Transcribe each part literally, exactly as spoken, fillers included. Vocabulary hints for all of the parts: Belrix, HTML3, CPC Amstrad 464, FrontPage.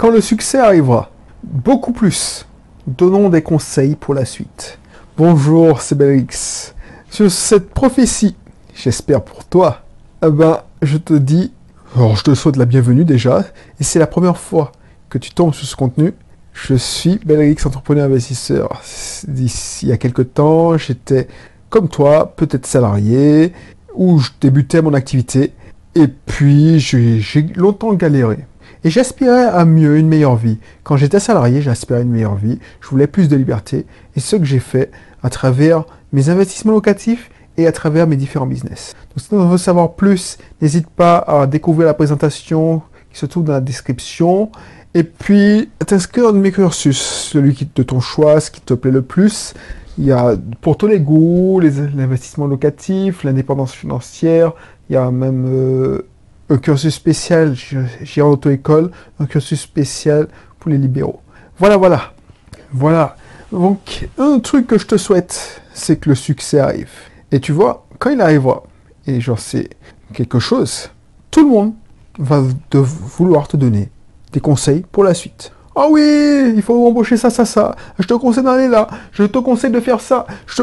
Quand le succès arrivera, beaucoup plus, donnons des conseils pour la suite. Bonjour, c'est Belrix. Sur cette prophétie, j'espère pour toi, eh ben, je te dis, alors je te souhaite la bienvenue déjà, et c'est la première fois que tu tombes sur ce contenu. Je suis Belrix, entrepreneur investisseur. Il y a quelques temps, j'étais comme toi, peut-être salarié, où je débutais mon activité, et puis j'ai longtemps galéré. Et j'aspirais à mieux, une meilleure vie. Quand j'étais salarié, j'aspirais à une meilleure vie, je voulais plus de liberté, et ce que j'ai fait à travers mes investissements locatifs et à travers mes différents business. Donc si tu veux savoir plus, n'hésite pas à découvrir la présentation qui se trouve dans la description, et puis t'inscrire dans mes cursus, celui qui de ton choix, ce qui te plaît le plus. Il y a pour tous les goûts, l'investissement locatif, l'indépendance financière, il y a même euh, un cursus spécial, j'ai en auto-école, un cursus spécial pour les libéraux. Voilà, voilà, voilà. Donc, un truc que je te souhaite, c'est que le succès arrive. Et tu vois, quand il arrivera, et genre c'est quelque chose, tout le monde va te vouloir te donner des conseils pour la suite. « Ah oui, il faut embaucher ça, ça, ça. Je te conseille d'aller là. Je te conseille de faire ça. » Je te...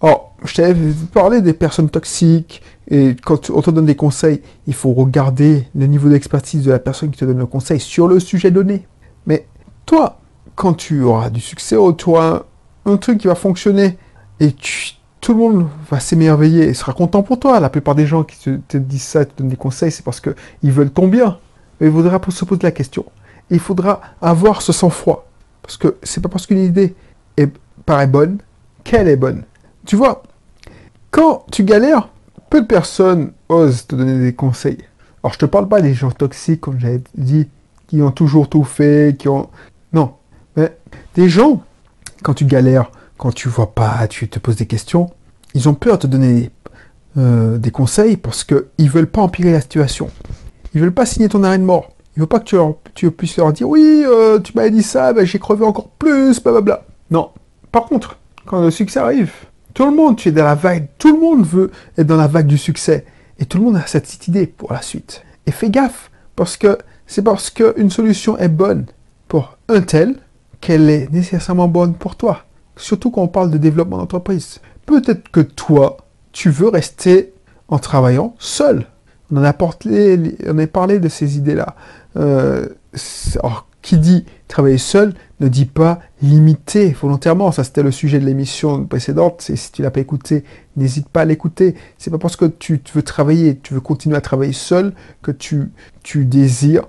Alors, je t'avais parlé des personnes toxiques. Et quand on te donne des conseils, il faut regarder le niveau d'expertise de la personne qui te donne le conseil sur le sujet donné. Mais toi, quand tu auras du succès, tu auras un, un truc qui va fonctionner. Et tu, tout le monde va s'émerveiller et sera content pour toi. La plupart des gens qui te, te disent ça et te donnent des conseils, c'est parce qu'ils veulent ton bien. Mais il faudra se poser la question. Il faudra avoir ce sang-froid. Parce que c'est pas parce qu'une idée est, paraît bonne qu'elle est bonne. Tu vois, quand tu galères, peu de personnes osent te donner des conseils. Alors je te parle pas des gens toxiques, comme j'avais dit, qui ont toujours tout fait, qui ont... Non. Mais des gens, quand tu galères, quand tu vois pas, tu te poses des questions, ils ont peur de te donner euh, des conseils parce qu'ils veulent pas empirer la situation. Ils veulent pas signer ton arrêt de mort. Il ne faut pas que tu, leur, tu puisses leur dire « Oui, euh, tu m'avais dit ça, ben, j'ai crevé encore plus, blablabla. » Non. Par contre, quand le succès arrive, tout le monde, tu es dans la vague, tout le monde veut être dans la vague du succès. Et tout le monde a cette petite idée pour la suite. Et fais gaffe, parce que c'est parce qu'une solution est bonne pour un tel qu'elle est nécessairement bonne pour toi. Surtout quand on parle de développement d'entreprise. Peut-être que toi, tu veux rester en travaillant seul. On en a parlé, on a parlé de ces idées-là. Euh, alors, qui dit travailler seul ne dit pas limiter volontairement. Ça, c'était le sujet de l'émission précédente. Et si tu l'as pas écouté, n'hésite pas à l'écouter. C'est pas parce que tu, tu veux travailler, tu veux continuer à travailler seul que tu, tu désires,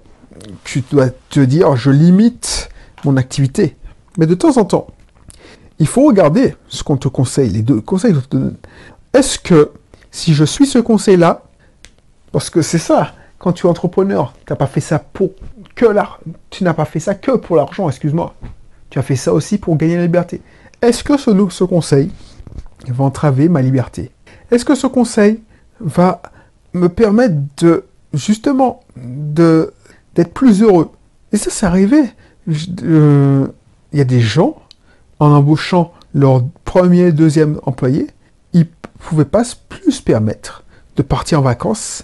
tu dois te dire, je limite mon activité. Mais de temps en temps, il faut regarder ce qu'on te conseille, les deux conseils que je te donne. Est-ce que si je suis ce conseil-là, parce que c'est ça, quand tu es entrepreneur, tu n'as pas fait ça pour que l'argent, tu n'as pas fait ça que pour l'argent, excuse-moi. Tu as fait ça aussi pour gagner la liberté. Est-ce que ce, ce conseil va entraver ma liberté? Est-ce que ce conseil va me permettre de, justement, de, d'être plus heureux? Et ça, c'est arrivé. Euh, y a des gens, en embauchant leur premier, deuxième employé, ils ne pouvaient pas plus se permettre de partir en vacances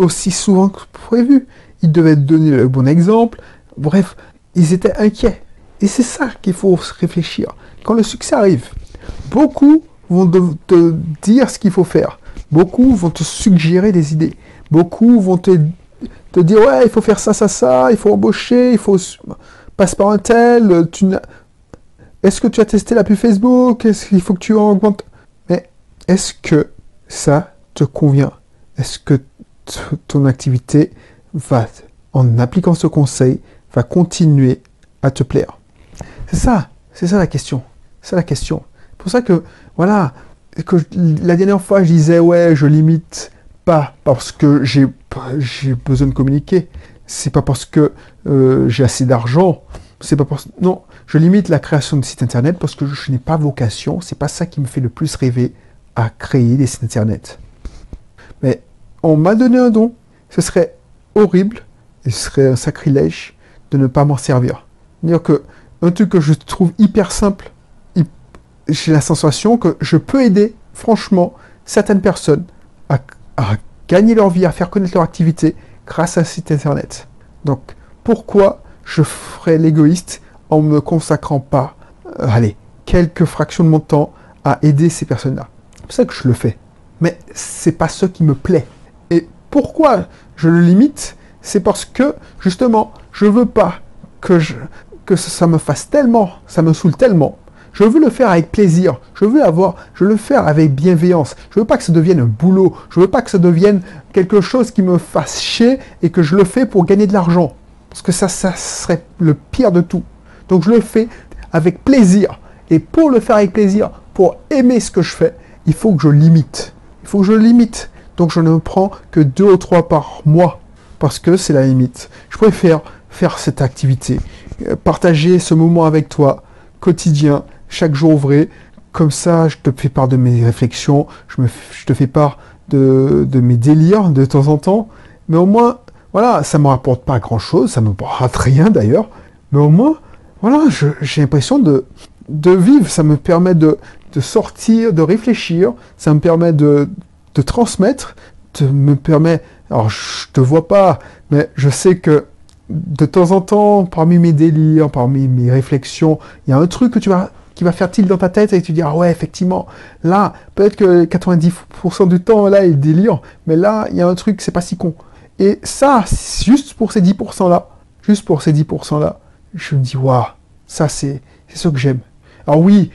aussi souvent que prévu. Ils devaient donner le bon exemple. Bref, ils étaient inquiets. Et c'est ça qu'il faut réfléchir. Quand le succès arrive, beaucoup vont te dire ce qu'il faut faire. Beaucoup vont te suggérer des idées. Beaucoup vont te, te dire, ouais, il faut faire ça, ça, ça, il faut embaucher, il faut passer par un tel. Tu Est-ce que tu as testé la pub Facebook? Est-ce qu'il faut que tu augmentes? Mais est-ce que ça te convient? Est-ce que ton activité va, en appliquant ce conseil, va continuer à te plaire? C'est ça, c'est ça la question. C'est la question. C'est pour ça que, voilà, que je, la dernière fois, je disais, ouais, je limite pas parce que j'ai j'ai besoin de communiquer. C'est pas parce que euh, j'ai assez d'argent. C'est pas parce... Non, je limite la création de sites internet parce que je, je n'ai pas vocation. C'est pas ça qui me fait le plus rêver à créer des sites internet. Mais on m'a donné un don, ce serait horrible, et ce serait un sacrilège de ne pas m'en servir. C'est-à-dire que un truc que je trouve hyper simple, j'ai la sensation que je peux aider, franchement, certaines personnes à, à gagner leur vie, à faire connaître leur activité grâce à un site internet. Donc, pourquoi je ferai l'égoïste en me consacrant pas, euh, allez, quelques fractions de mon temps à aider ces personnes-là. C'est pour ça que je le fais. Mais c'est pas ce qui me plaît. Et pourquoi je le limite? C'est parce que, justement, je veux pas que, je, que ça me fasse tellement, ça me saoule tellement. Je veux le faire avec plaisir, je veux avoir, je veux le faire avec bienveillance. Je veux pas que ça devienne un boulot, je veux pas que ça devienne quelque chose qui me fasse chier et que je le fais pour gagner de l'argent. Parce que ça, ça serait le pire de tout. Donc je le fais avec plaisir. Et pour le faire avec plaisir, pour aimer ce que je fais, il faut que je limite. Il faut que je limite. Donc je ne prends que deux ou trois par mois, parce que c'est la limite. Je préfère faire cette activité, partager ce moment avec toi, quotidien, chaque jour ouvré. Comme ça, je te fais part de mes réflexions, je, me, je te fais part de, de mes délires de temps en temps. Mais au moins, voilà, ça ne me rapporte pas grand-chose, ça ne me rapporte rien d'ailleurs. Mais au moins, voilà, j'ai l'impression de, de vivre. Ça me permet de, de sortir, de réfléchir. Ça me permet de, de transmettre. Ça me permet... Alors, je te vois pas, mais je sais que de temps en temps, parmi mes délires, parmi mes réflexions, il y a un truc que tu vas, qui va faire tilt dans ta tête et tu diras, ouais, effectivement, là, peut-être que quatre-vingt-dix pour cent du temps, là, il délire, mais là, il y a un truc, c'est pas si con. Et ça, juste pour ces dix pour cent-là, juste pour ces dix pour cent-là, je me dis, waouh, ça, c'est ce que j'aime. Alors oui,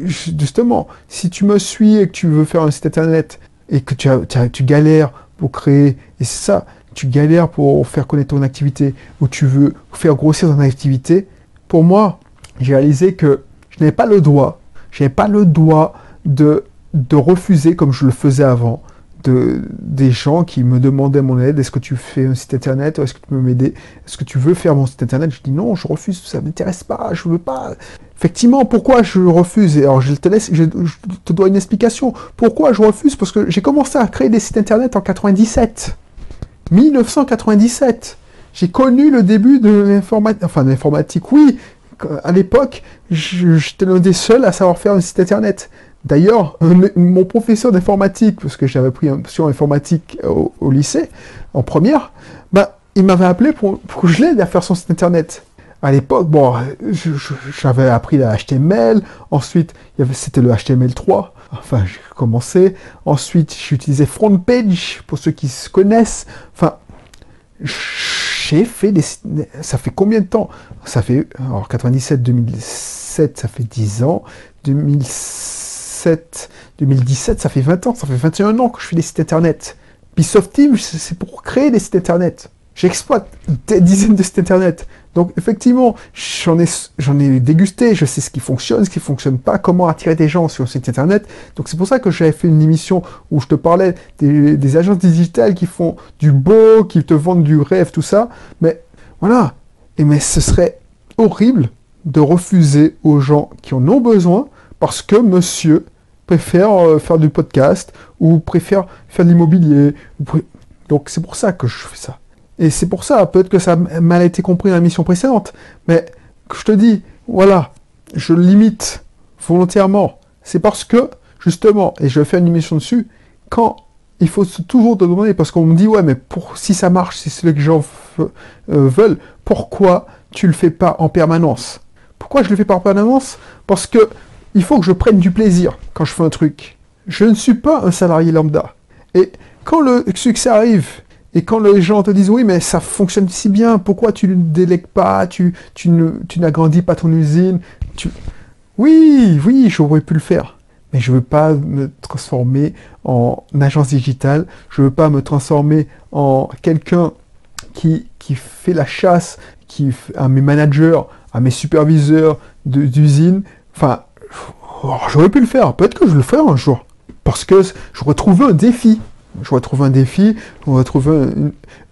justement, si tu me suis et que tu veux faire un site internet et que tu, as, tu, as, tu galères pour créer, et c'est ça, tu galères pour faire connaître ton activité, ou tu veux faire grossir ton activité, pour moi, j'ai réalisé que je n'avais pas le droit, je n'avais pas le droit de, de refuser, comme je le faisais avant, de, des gens qui me demandaient mon aide, est-ce que tu fais un site internet, est-ce que tu peux m'aider, est-ce que tu veux faire mon site internet, je dis non, je refuse, ça ne m'intéresse pas, je ne veux pas... Effectivement, pourquoi je refuse? Alors, je te laisse, je, je te dois une explication. Pourquoi je refuse? Parce que j'ai commencé à créer des sites internet en quatre-vingt-dix-sept. mille neuf cent quatre-vingt-dix-sept. J'ai connu le début de l'informatique. Enfin, de l'informatique, oui. À l'époque, j'étais l'un des seuls à savoir faire un site internet. D'ailleurs, mon professeur d'informatique, parce que j'avais pris une option informatique au, au lycée, en première, bah, il m'avait appelé pour, pour que je l'aide à faire son site internet. À l'époque, bon, j'avais appris la H T M L, ensuite, c'était le H T M L trois, enfin, j'ai commencé, ensuite, j'utilisais FrontPage, pour ceux qui se connaissent, enfin, j'ai fait des... ça fait combien de temps? Ça fait, alors, quatre-vingt-dix-sept, deux mille sept, ça fait dix ans, deux mille sept, deux mille dix-sept, ça fait vingt ans, ça fait vingt et un ans que je fais des sites internet. Ubisoft Team, c'est pour créer des sites internet. J'exploite des dizaines de sites internet. Donc, effectivement, j'en ai, j'en ai dégusté, je sais ce qui fonctionne, ce qui fonctionne pas, comment attirer des gens sur le site internet. Donc, c'est pour ça que j'avais fait une émission où je te parlais des, des agences digitales qui font du beau, qui te vendent du rêve, tout ça. Mais, voilà. Et mais ce serait horrible de refuser aux gens qui en ont besoin parce que monsieur préfère faire du podcast ou préfère faire de l'immobilier. Donc, c'est pour ça que je fais ça. Et c'est pour ça, peut-être que ça a mal été compris dans la mission précédente, mais je te dis, voilà, je limite volontairement. C'est parce que, justement, et je vais faire une émission dessus, quand il faut toujours te demander, parce qu'on me dit, ouais, mais pour, si ça marche, si c'est ce que les gens euh, veulent, pourquoi tu le fais pas en permanence? Pourquoi je le fais pas en permanence? Parce que il faut que je prenne du plaisir quand je fais un truc. Je ne suis pas un salarié lambda. Et quand le succès arrive, et quand les gens te disent, oui, mais ça fonctionne si bien, pourquoi tu ne délègues pas, tu, tu n'agrandis pas ton usine, tu... Oui, oui, j'aurais pu le faire. Mais je ne veux pas me transformer en agence digitale, je ne veux pas me transformer en quelqu'un qui, qui fait la chasse qui, à mes managers, à mes superviseurs d'usine. Enfin, j'aurais pu le faire, peut-être que je le ferai un jour, parce que j'aurais trouvé un défi. Je retrouve un défi, on va trouver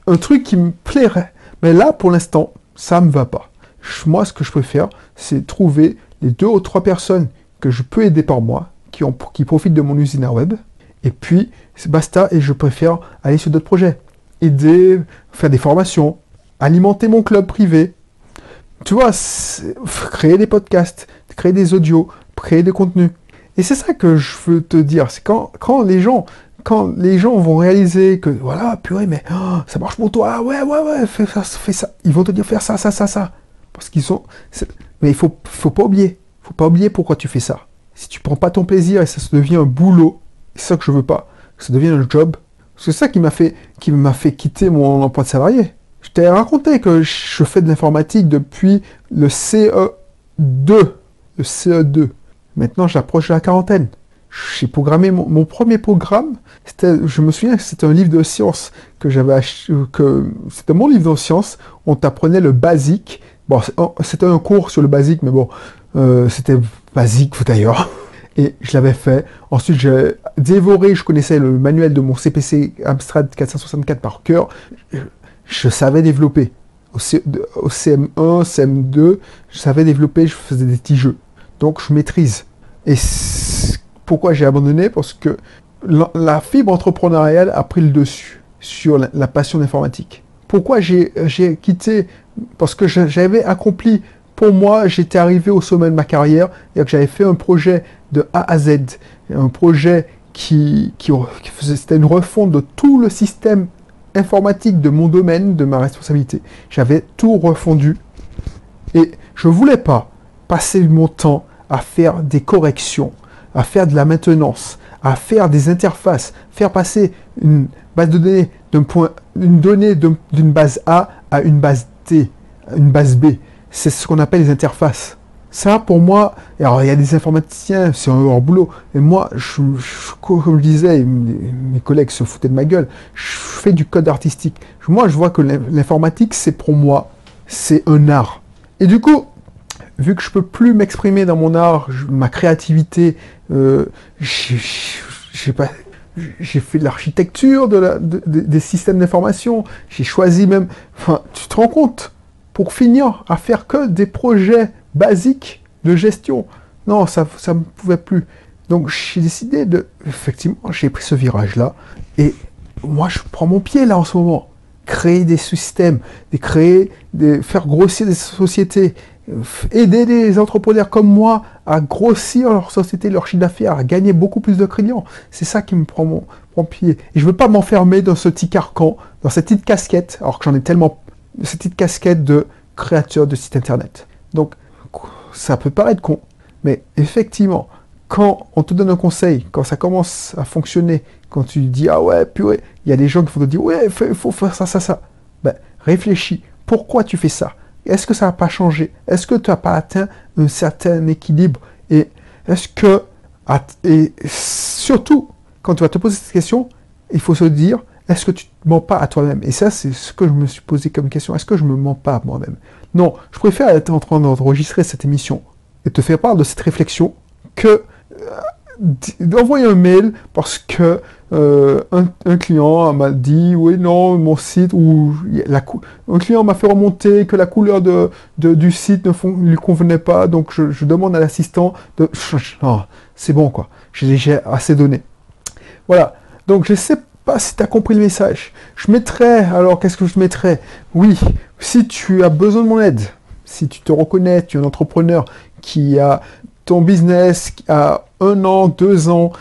un, un truc qui me plairait. Mais là, pour l'instant, ça ne me va pas. Je, moi, ce que je préfère, c'est trouver les deux ou trois personnes que je peux aider par moi, qui, ont, qui profitent de mon usine à web. Et puis, basta, et je préfère aller sur d'autres projets. Aider, faire des formations, alimenter mon club privé. Tu vois, créer des podcasts, créer des audios, créer des contenus. Et c'est ça que je veux te dire, c'est quand, quand les gens... quand les gens vont réaliser que, voilà, purée, mais oh, ça marche pour toi, ouais, ouais, ouais, fais ça, fais ça. Ils vont te dire faire ça, ça, ça, ça. Parce qu'ils sont... Mais il faut, faut pas oublier. Il faut pas oublier pourquoi tu fais ça. Si tu prends pas ton plaisir et ça se devient un boulot, c'est ça que je veux pas, que ça devienne un job. C'est ça qui m'a fait, qui m'a fait quitter mon emploi de salarié. Je t'ai raconté que je fais de l'informatique depuis le C E deux. Le C E deux. Maintenant, j'approche de la quarantaine. J'ai programmé mon, mon premier programme. Je me souviens que c'était un livre de sciences que j'avais acheté. C'était mon livre de sciences. On t'apprenait le basique. Bon, c'était un cours sur le basique, mais bon, euh, c'était basique d'ailleurs. Et je l'avais fait. Ensuite, j'ai dévoré. Je connaissais le manuel de mon C P C Amstrad quatre cent soixante-quatre par cœur. Je, je savais développer. Au, C, au C M un, C M deux, je savais développer. Je faisais des petits jeux. Donc, je maîtrise. Et pourquoi j'ai abandonné? Parce que la, la fibre entrepreneuriale a pris le dessus sur la, la passion d'informatique. Pourquoi j'ai quitté? Parce que j'avais accompli, pour moi, j'étais arrivé au sommet de ma carrière, et que j'avais fait un projet de A à Z, un projet qui, qui, qui faisait, c'était une refonte de tout le système informatique de mon domaine, de ma responsabilité. J'avais tout refondu, et je voulais pas passer mon temps à faire des corrections, à faire de la maintenance, à faire des interfaces, faire passer une base de données d'un point, une donnée d'une base A à une base T, à une base B. C'est ce qu'on appelle les interfaces. Ça, pour moi, alors il y a des informaticiens, c'est un hors boulot, et moi, je, je, comme je disais, mes collègues se foutaient de ma gueule, je fais du code artistique. Moi, je vois que l'informatique, c'est pour moi, c'est un art. Et du coup, vu que je peux plus m'exprimer dans mon art, je, ma créativité, euh, j'ai pas... J'ai fait de l'architecture, de la, de, de, des systèmes d'information, j'ai choisi même... Enfin, tu te rends compte? Pour finir à faire que des projets basiques de gestion. Non, ça ne me pouvait plus. Donc j'ai décidé de... Effectivement, j'ai pris ce virage-là. Et moi, je prends mon pied là en ce moment. Créer des systèmes, des créer, des, faire grossir des sociétés, aider les entrepreneurs comme moi à grossir leur société, leur chiffre d'affaires, à gagner beaucoup plus de clients. C'est ça qui me prend mon, mon pied. Et je veux pas m'enfermer dans ce petit carcan, dans cette petite casquette, alors que j'en ai tellement, cette petite casquette de créateur de site internet. Donc, ça peut paraître con, mais effectivement, quand on te donne un conseil, quand ça commence à fonctionner, quand tu dis « Ah ouais, purée », il y a des gens qui vont te dire « Ouais, il faut faire ça, ça, ça ». Ben, réfléchis. Pourquoi tu fais ça? Est-ce que ça n'a pas changé? Est-ce que tu n'as pas atteint un certain équilibre? Et est-ce que... Et surtout, quand tu vas te poser cette question, il faut se dire, est-ce que tu ne mens pas à toi-même? Et ça, c'est ce que je me suis posé comme question. Est-ce que je me mens pas à moi-même? Non, je préfère être en train d'enregistrer cette émission et te faire part de cette réflexion que d'envoyer un mail parce que euh, un, un client m'a dit oui non mon site ou la un client m'a fait remonter que la couleur de, de du site ne fon, lui convenait pas, donc je, je demande à l'assistant de... Oh, c'est bon quoi, j'ai déjà assez donné. Voilà, donc je sais pas si tu as compris le message. Je mettrai, alors qu'est-ce que je mettrai? Oui, si tu as besoin de mon aide, si tu te reconnais, tu es un entrepreneur qui a ton business à un an, deux ans,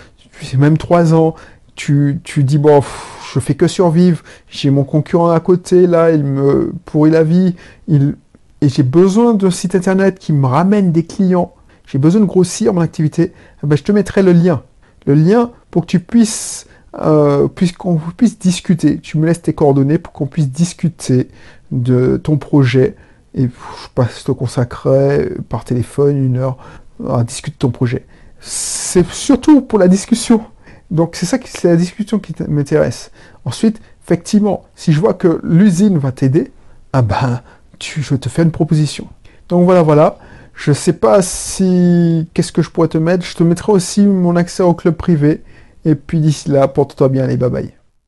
même trois ans, tu, tu dis bon, pff, je fais que survivre, j'ai mon concurrent à côté, là, il me pourrit la vie, il, et j'ai besoin d'un site internet qui me ramène des clients, j'ai besoin de grossir mon activité, eh ben, je te mettrai le lien, le lien pour que tu puisses, euh, puisqu qu'on puisse discuter, tu me laisses tes coordonnées pour qu'on puisse discuter de ton projet, et pff, je passe, je te consacrerai par téléphone une heure, alors, discute ton projet. C'est surtout pour la discussion. Donc c'est ça qui c'est la discussion qui m'intéresse. Ensuite, effectivement, si je vois que l'usine va t'aider, ah ben tu, je te fais une proposition. Donc voilà, voilà. Je sais pas si qu'est-ce que je pourrais te mettre. Je te mettrai aussi mon accès au club privé. Et puis d'ici là, porte-toi bien, allez, bye bye.